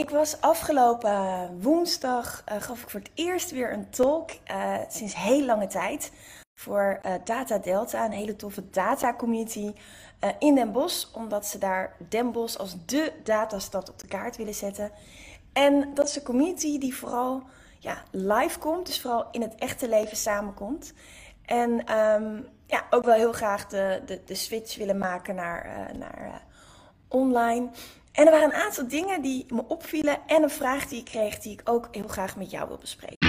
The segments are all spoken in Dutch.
Ik was afgelopen woensdag, gaf ik voor het eerst weer een talk, sinds heel lange tijd, voor Data Delta, een hele toffe data community in Den Bosch, omdat ze daar Den Bosch als dé datastad op de kaart willen zetten. En dat is een community die vooral live komt, dus vooral in het echte leven samenkomt. En ook wel heel graag de switch willen maken naar online. En er waren een aantal dingen die me opvielen en een vraag die ik kreeg die ik ook heel graag met jou wil bespreken.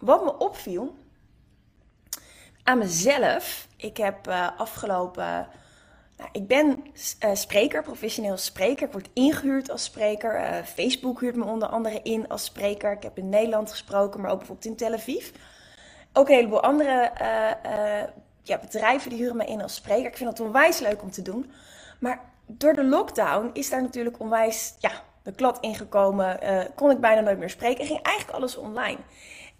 Wat me opviel aan mezelf, ik heb ik ben spreker, professioneel spreker. Ik word ingehuurd als spreker. Facebook huurt me onder andere in als spreker. Ik heb in Nederland gesproken, maar ook bijvoorbeeld in Tel Aviv. Ook een heleboel andere bedrijven die huren me in als spreker. Ik vind dat onwijs leuk om te doen. Maar door de lockdown is daar natuurlijk onwijs de klad ingekomen. Kon ik bijna nooit meer spreken en ging eigenlijk alles online.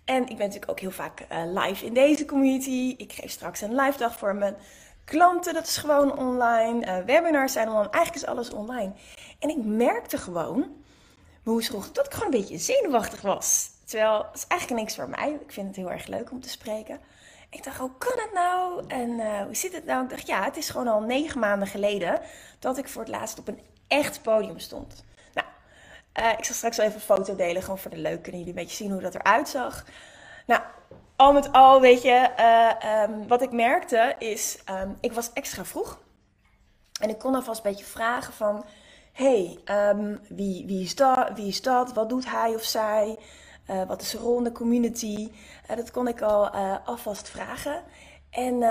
En ik ben natuurlijk ook heel vaak live in deze community. Ik geef straks een live dag voor mijn klanten. Dat is gewoon online. Webinars zijn online. Eigenlijk is alles online. En ik merkte gewoon, hoe vroeg, dat ik gewoon een beetje zenuwachtig was. Terwijl, het is eigenlijk niks voor mij. Ik vind het heel erg leuk om te spreken. Ik dacht, hoe kan het nou? En hoe zit het nou? Ik dacht, het is gewoon al 9 maanden geleden dat ik voor het laatst op een echt podium stond. Ik zal straks wel even een foto delen, gewoon voor de leuk. Kunnen jullie een beetje zien hoe dat eruit zag. Nou, al met al, weet je, wat ik merkte is, ik was extra vroeg. En ik kon alvast een beetje vragen van, wie is dat? Wat doet hij of zij? Wat is de rol in de community? Dat kon ik al alvast vragen. En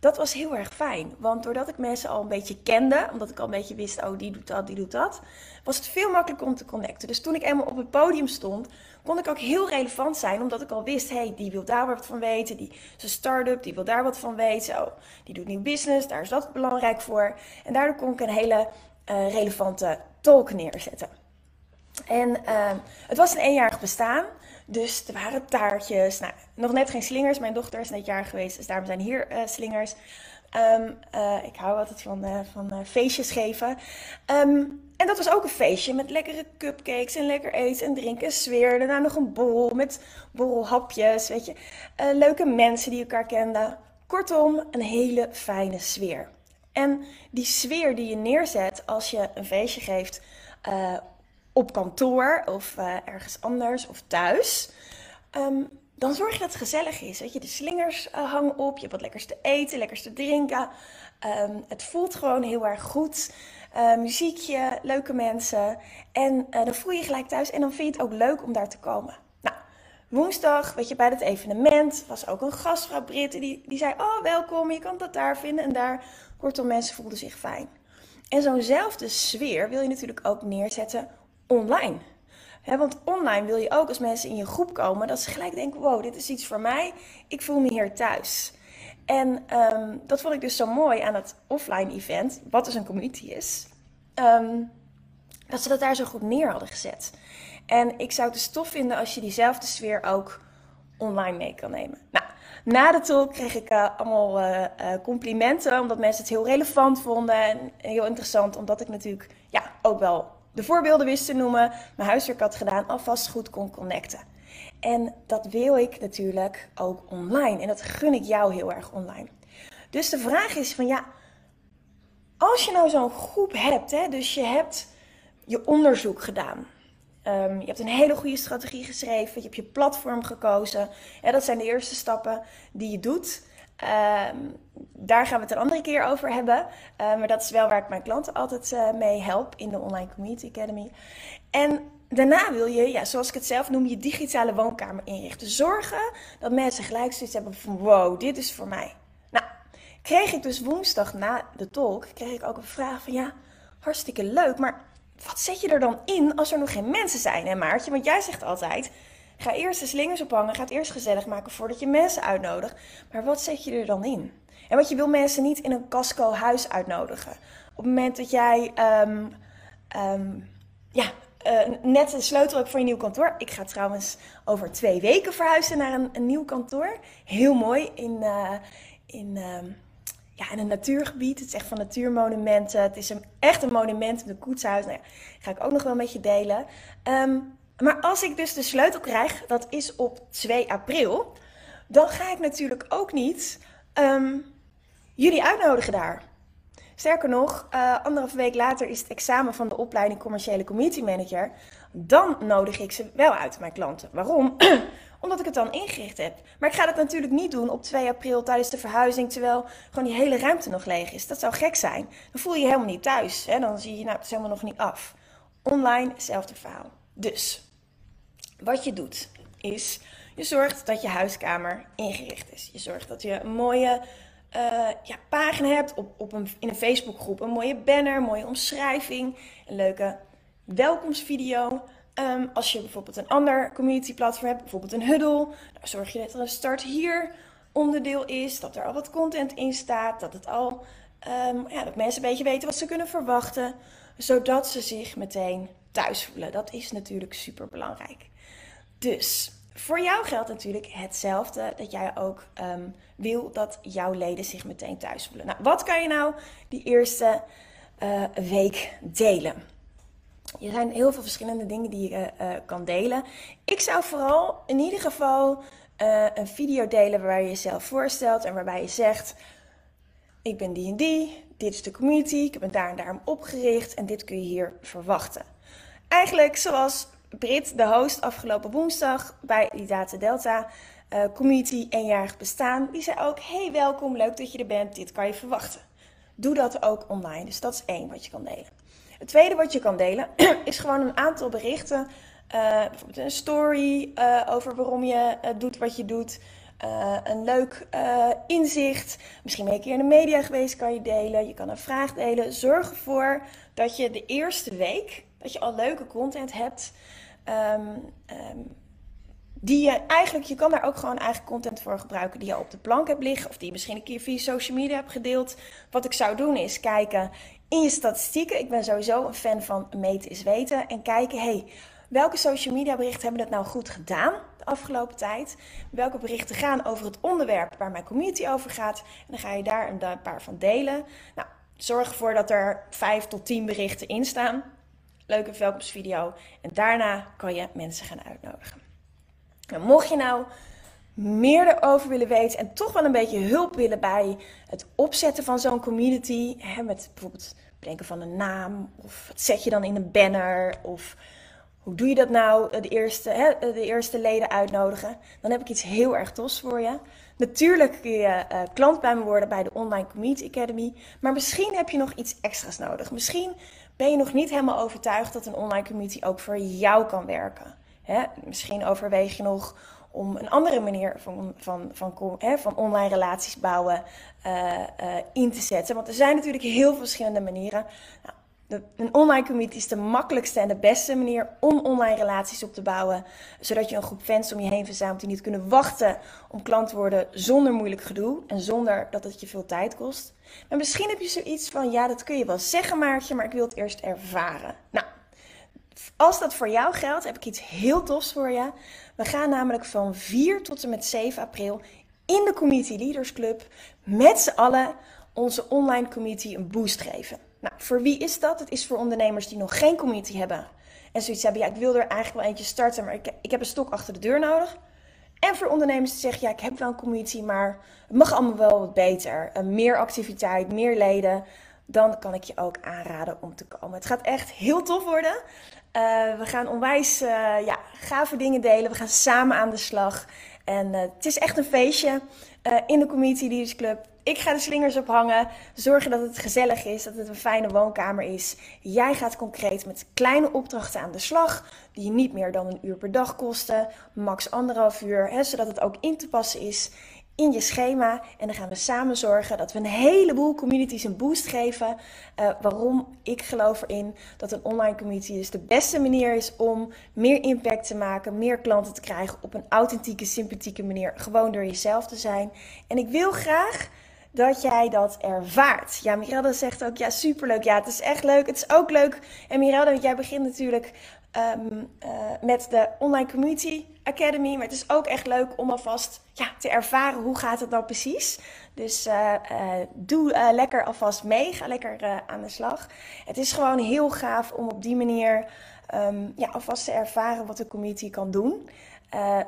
dat was heel erg fijn, want doordat ik mensen al een beetje kende, omdat ik al een beetje wist, oh die doet dat, was het veel makkelijker om te connecten. Dus toen ik eenmaal op het podium stond, kon ik ook heel relevant zijn, omdat ik al wist, die wil daar wat van weten, die is een start-up, die wil daar wat van weten, oh, die doet nieuw business, daar is dat belangrijk voor. En daardoor kon ik een hele relevante talk neerzetten. En het was een 1-jarig bestaan. Dus er waren taartjes, nog net geen slingers. Mijn dochter is net jarig geweest, dus daarom zijn hier slingers. Ik hou altijd van feestjes geven. En dat was ook een feestje met lekkere cupcakes en lekker eten en drinken en sfeer. Daarna nog een borrel met borrelhapjes, weet je. Leuke mensen die elkaar kenden. Kortom, een hele fijne sfeer. En die sfeer die je neerzet als je een feestje geeft... op kantoor of ergens anders of thuis, dan zorg je dat het gezellig is. Weet je, de slingers hangen op, je hebt wat lekkers te eten, lekkers te drinken. Het voelt gewoon heel erg goed. Muziekje, leuke mensen. En dan voel je je gelijk thuis en dan vind je het ook leuk om daar te komen. Nou, woensdag, weet je, bij dat evenement was ook een gastvrouw, Britt, die zei, oh welkom, je kan dat daar vinden en daar. Kortom, mensen voelden zich fijn. En zo'nzelfde sfeer wil je natuurlijk ook neerzetten online. Want online wil je ook als mensen in je groep komen, dat ze gelijk denken, wow, dit is iets voor mij, ik voel me hier thuis. En dat vond ik dus zo mooi aan het offline event, wat dus een community is, dat ze dat daar zo goed neer hadden gezet. En ik zou het dus tof vinden als je diezelfde sfeer ook online mee kan nemen. Nou, na de talk kreeg ik allemaal complimenten, omdat mensen het heel relevant vonden en heel interessant, omdat ik natuurlijk ook wel... de voorbeelden wist te noemen, mijn huiswerk had gedaan, alvast goed kon connecten. En dat wil ik natuurlijk ook online. En dat gun ik jou heel erg online. Dus de vraag is van als je nou zo'n groep hebt, dus je hebt je onderzoek gedaan. Je hebt een hele goede strategie geschreven, je hebt je platform gekozen. Dat zijn de eerste stappen die je doet. Daar gaan we het een andere keer over hebben. Maar dat is wel waar ik mijn klanten altijd mee help in de Online Community Academy. En Daarna wil je, ja, zoals ik het zelf noem, je digitale woonkamer inrichten. Zorgen dat mensen gelijk zoiets hebben van, wow, dit is voor mij. Nou, kreeg ik dus woensdag na de talk, kreeg ik ook een vraag van, ja, hartstikke leuk, maar wat zet je er dan in als er nog geen mensen zijn, hè Maartje? Want jij zegt altijd, ga eerst de slingers ophangen, ga het eerst gezellig maken voordat je mensen uitnodigt. Maar wat zet je er dan in? En want je wil mensen niet in een casco huis uitnodigen. Op het moment dat jij, net de sleutel heb voor je nieuw kantoor. Ik ga trouwens over 2 weken verhuizen naar een nieuw kantoor. Heel mooi in een natuurgebied. Het is echt van natuurmonumenten. Het is echt een monument op de koetshuis. Nou ja, ga ik ook nog wel met je delen. Maar als ik dus de sleutel krijg, dat is op 2 april. Dan ga ik natuurlijk ook niet jullie uitnodigen daar. Sterker nog, 1,5 week later is het examen van de opleiding Commerciële Community Manager. Dan nodig ik ze wel uit, mijn klanten. Waarom? Omdat ik het dan ingericht heb. Maar ik ga dat natuurlijk niet doen op 2 april tijdens de verhuizing, terwijl gewoon die hele ruimte nog leeg is. Dat zou gek zijn. Dan voel je je helemaal niet thuis. Hè? Dan zie je, nou, het is helemaal nog niet af. Online, hetzelfde verhaal. Dus, wat je doet, is je zorgt dat je huiskamer ingericht is. Je zorgt dat je een mooie pagina hebt in een Facebookgroep, een mooie banner, een mooie omschrijving, een leuke welkomstvideo. Als je bijvoorbeeld een ander communityplatform hebt, bijvoorbeeld een Huddle, dan zorg je dat er een start hier onderdeel is, dat er al wat content in staat, dat mensen een beetje weten wat ze kunnen verwachten, zodat ze zich meteen thuis voelen. Dat is natuurlijk super belangrijk. Dus voor jou geldt natuurlijk hetzelfde, dat jij ook wil dat jouw leden zich meteen thuis voelen. Nou, wat kan je nou die eerste week delen? Er zijn heel veel verschillende dingen die je kan delen. Ik zou vooral in ieder geval een video delen waar je jezelf voorstelt en waarbij je zegt, ik ben die en die, dit is de community, ik heb me daar en daarom opgericht en dit kun je hier verwachten. Eigenlijk zoals Britt, de host, afgelopen woensdag bij die Data Delta community 1-jarig bestaan. Die zei ook, hey welkom, leuk dat je er bent, dit kan je verwachten. Doe dat ook online, dus dat is 1 wat je kan delen. Het tweede wat je kan delen is gewoon een aantal berichten. Bijvoorbeeld een story over waarom je doet wat je doet. Een leuk inzicht. Misschien ben je een keer in de media geweest, kan je delen. Je kan een vraag delen. Zorg ervoor dat je de eerste week, dat je al leuke content hebt. Je kan daar ook gewoon eigen content voor gebruiken die je op de plank hebt liggen. Of die je misschien een keer via social media hebt gedeeld. Wat ik zou doen is kijken in je statistieken. Ik ben sowieso een fan van meten is weten. En kijken, hey, welke social media berichten hebben dat nou goed gedaan de afgelopen tijd? Welke berichten gaan over het onderwerp waar mijn community over gaat? En dan ga je daar een paar van delen. Nou, zorg ervoor dat er 5 tot 10 berichten in staan. Leuke welkomstvideo. En daarna kan je mensen gaan uitnodigen. Nou, mocht je nou meer erover willen weten en toch wel een beetje hulp willen bij het opzetten van zo'n community, hè, met bijvoorbeeld het bedenken van een naam, of wat zet je dan in een banner, of hoe doe je dat nou, de eerste leden uitnodigen, dan heb ik iets heel erg tofs voor je. Natuurlijk kun je klant bij me worden bij de Online Community Academy, maar misschien heb je nog iets extra's nodig. Misschien ben je nog niet helemaal overtuigd dat een online community ook voor jou kan werken. Hè? Misschien overweeg je nog om een andere manier van online relaties bouwen in te zetten. Want er zijn natuurlijk heel veel verschillende manieren. Nou, een online community is de makkelijkste en de beste manier om online relaties op te bouwen. Zodat je een groep fans om je heen verzamelt die niet kunnen wachten om klant te worden zonder moeilijk gedoe. En zonder dat het je veel tijd kost. Maar misschien heb je zoiets van, ja dat kun je wel zeggen Maartje, maar ik wil het eerst ervaren. Nou, als dat voor jou geldt, heb ik iets heel tofs voor je. We gaan namelijk van 4 tot en met 7 april in de Community Leaders Club met z'n allen onze online community een boost geven. Nou, voor wie is dat? Het is voor ondernemers die nog geen community hebben. En zoiets hebben, ja, ik wil er eigenlijk wel eentje starten, maar ik heb een stok achter de deur nodig. En voor ondernemers die zeggen, ja, ik heb wel een community, maar het mag allemaal wel wat beter. Meer activiteit, meer leden. Dan kan ik je ook aanraden om te komen. Het gaat echt heel tof worden. We gaan onwijs gave dingen delen. We gaan samen aan de slag. En het is echt een feestje in de Community Leaders Club. Ik ga de slingers ophangen, zorgen dat het gezellig is, dat het een fijne woonkamer is. Jij gaat concreet met kleine opdrachten aan de slag, die niet meer dan een uur per dag kosten, max 1,5 uur, hè, zodat het ook in te passen is in je schema. En dan gaan we samen zorgen dat we een heleboel communities een boost geven. Waarom? Ik geloof erin dat een online community dus de beste manier is om meer impact te maken, meer klanten te krijgen op een authentieke, sympathieke manier, gewoon door jezelf te zijn. En ik wil graag dat jij dat ervaart. Ja, Mirella zegt ook, ja, superleuk. Ja, het is echt leuk. Het is ook leuk. En Mirella, want jij begint natuurlijk met de Online Community Academy. Maar het is ook echt leuk om alvast te ervaren hoe gaat het nou precies. Dus doe lekker alvast mee. Ga lekker aan de slag. Het is gewoon heel gaaf om op die manier alvast te ervaren wat de community kan doen.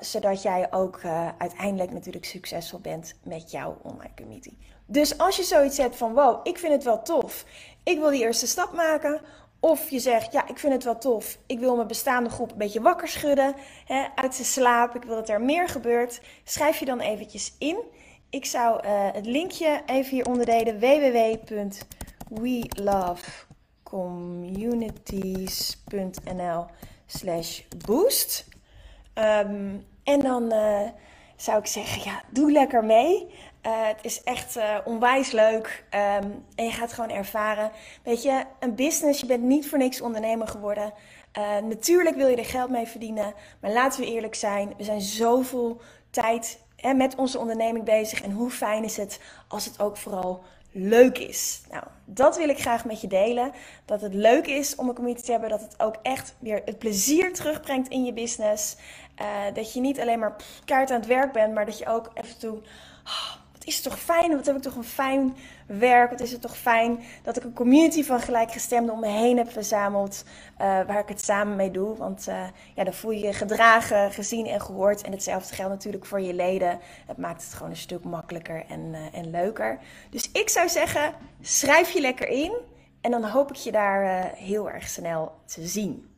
Zodat jij ook uiteindelijk natuurlijk succesvol bent met jouw online community. Dus als je zoiets hebt van wow, ik vind het wel tof, ik wil die eerste stap maken. Of je zegt, ja, ik vind het wel tof, ik wil mijn bestaande groep een beetje wakker schudden, hè, uit de slaap, ik wil dat er meer gebeurt. Schrijf je dan eventjes in. Ik zou het linkje even hieronder delen, www.welovecommunities.nl/boost. En dan zou ik zeggen, ja, doe lekker mee. Het is echt onwijs leuk. En je gaat gewoon ervaren. Weet je, een business, je bent niet voor niks ondernemer geworden. Natuurlijk wil je er geld mee verdienen. Maar laten we eerlijk zijn, we zijn zoveel tijd met onze onderneming bezig. En hoe fijn is het als het ook vooral leuk is. Nou, dat wil ik graag met je delen. Dat het leuk is om een community te hebben. Dat het ook echt weer het plezier terugbrengt in je business. Dat je niet alleen maar kaart aan het werk bent, maar dat je ook even toe, wat is het toch fijn, wat heb ik toch een fijn werk, wat is het toch fijn dat ik een community van gelijkgestemden om me heen heb verzameld, waar ik het samen mee doe, want dan voel je je gedragen, gezien en gehoord. En hetzelfde geldt natuurlijk voor je leden. Het maakt het gewoon een stuk makkelijker en leuker. Dus ik zou zeggen, schrijf je lekker in en dan hoop ik je daar heel erg snel te zien.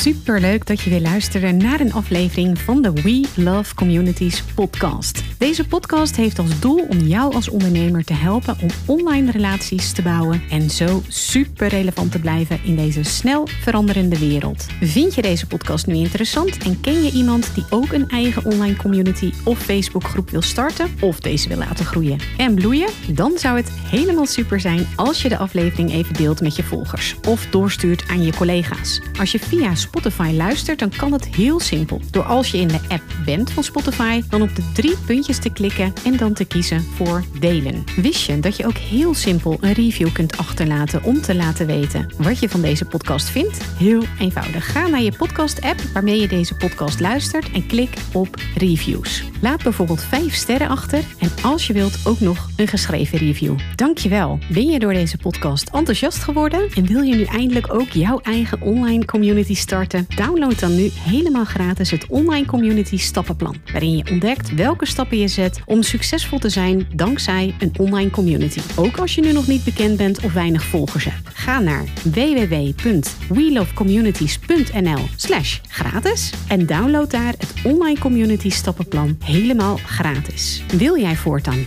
Superleuk dat je weer luistert naar een aflevering van de We Love Communities podcast. Deze podcast heeft als doel om jou als ondernemer te helpen om online relaties te bouwen en zo super relevant te blijven in deze snel veranderende wereld. Vind je deze podcast nu interessant en ken je iemand die ook een eigen online community of Facebookgroep wil starten of deze wil laten groeien en bloeien? Dan zou het helemaal super zijn als je de aflevering even deelt met je volgers of doorstuurt aan je collega's. Als je via Spotify luistert, dan kan het heel simpel. Door als je in de app bent van Spotify, dan op de 3 puntjes te klikken en dan te kiezen voor delen. Wist je dat je ook heel simpel een review kunt achterlaten om te laten weten wat je van deze podcast vindt? Heel eenvoudig. Ga naar je podcast-app waarmee je deze podcast luistert en klik op reviews. Laat bijvoorbeeld 5 sterren achter en als je wilt ook nog een geschreven review. Dankjewel. Ben je door deze podcast enthousiast geworden en wil je nu eindelijk ook jouw eigen online community starten? Download dan nu helemaal gratis het Online Community Stappenplan, waarin je ontdekt welke stappen je zet om succesvol te zijn dankzij een online community. Ook als je nu nog niet bekend bent of weinig volgers hebt. Ga naar www.welovecommunities.nl/gratis en download daar het Online Community Stappenplan helemaal gratis. Wil jij voortaan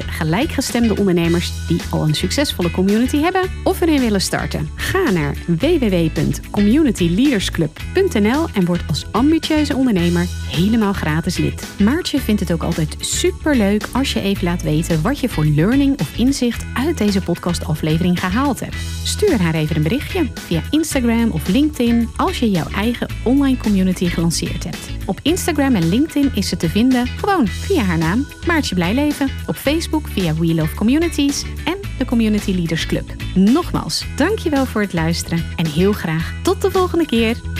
gelijkgestemde ondernemers die al een succesvolle community hebben of erin willen starten. Ga naar www.communityleadersclub.nl en word als ambitieuze ondernemer helemaal gratis lid. Maartje vindt het ook altijd superleuk als je even laat weten wat je voor learning of inzicht uit deze podcastaflevering gehaald hebt. Stuur haar even een berichtje via Instagram of LinkedIn als je jouw eigen online community gelanceerd hebt. Op Instagram en LinkedIn is ze te vinden gewoon via haar naam Maartje Blijleven, op Facebook via We Love Communities en de Community Leaders Club. Nogmaals, dankjewel voor het luisteren en heel graag tot de volgende keer.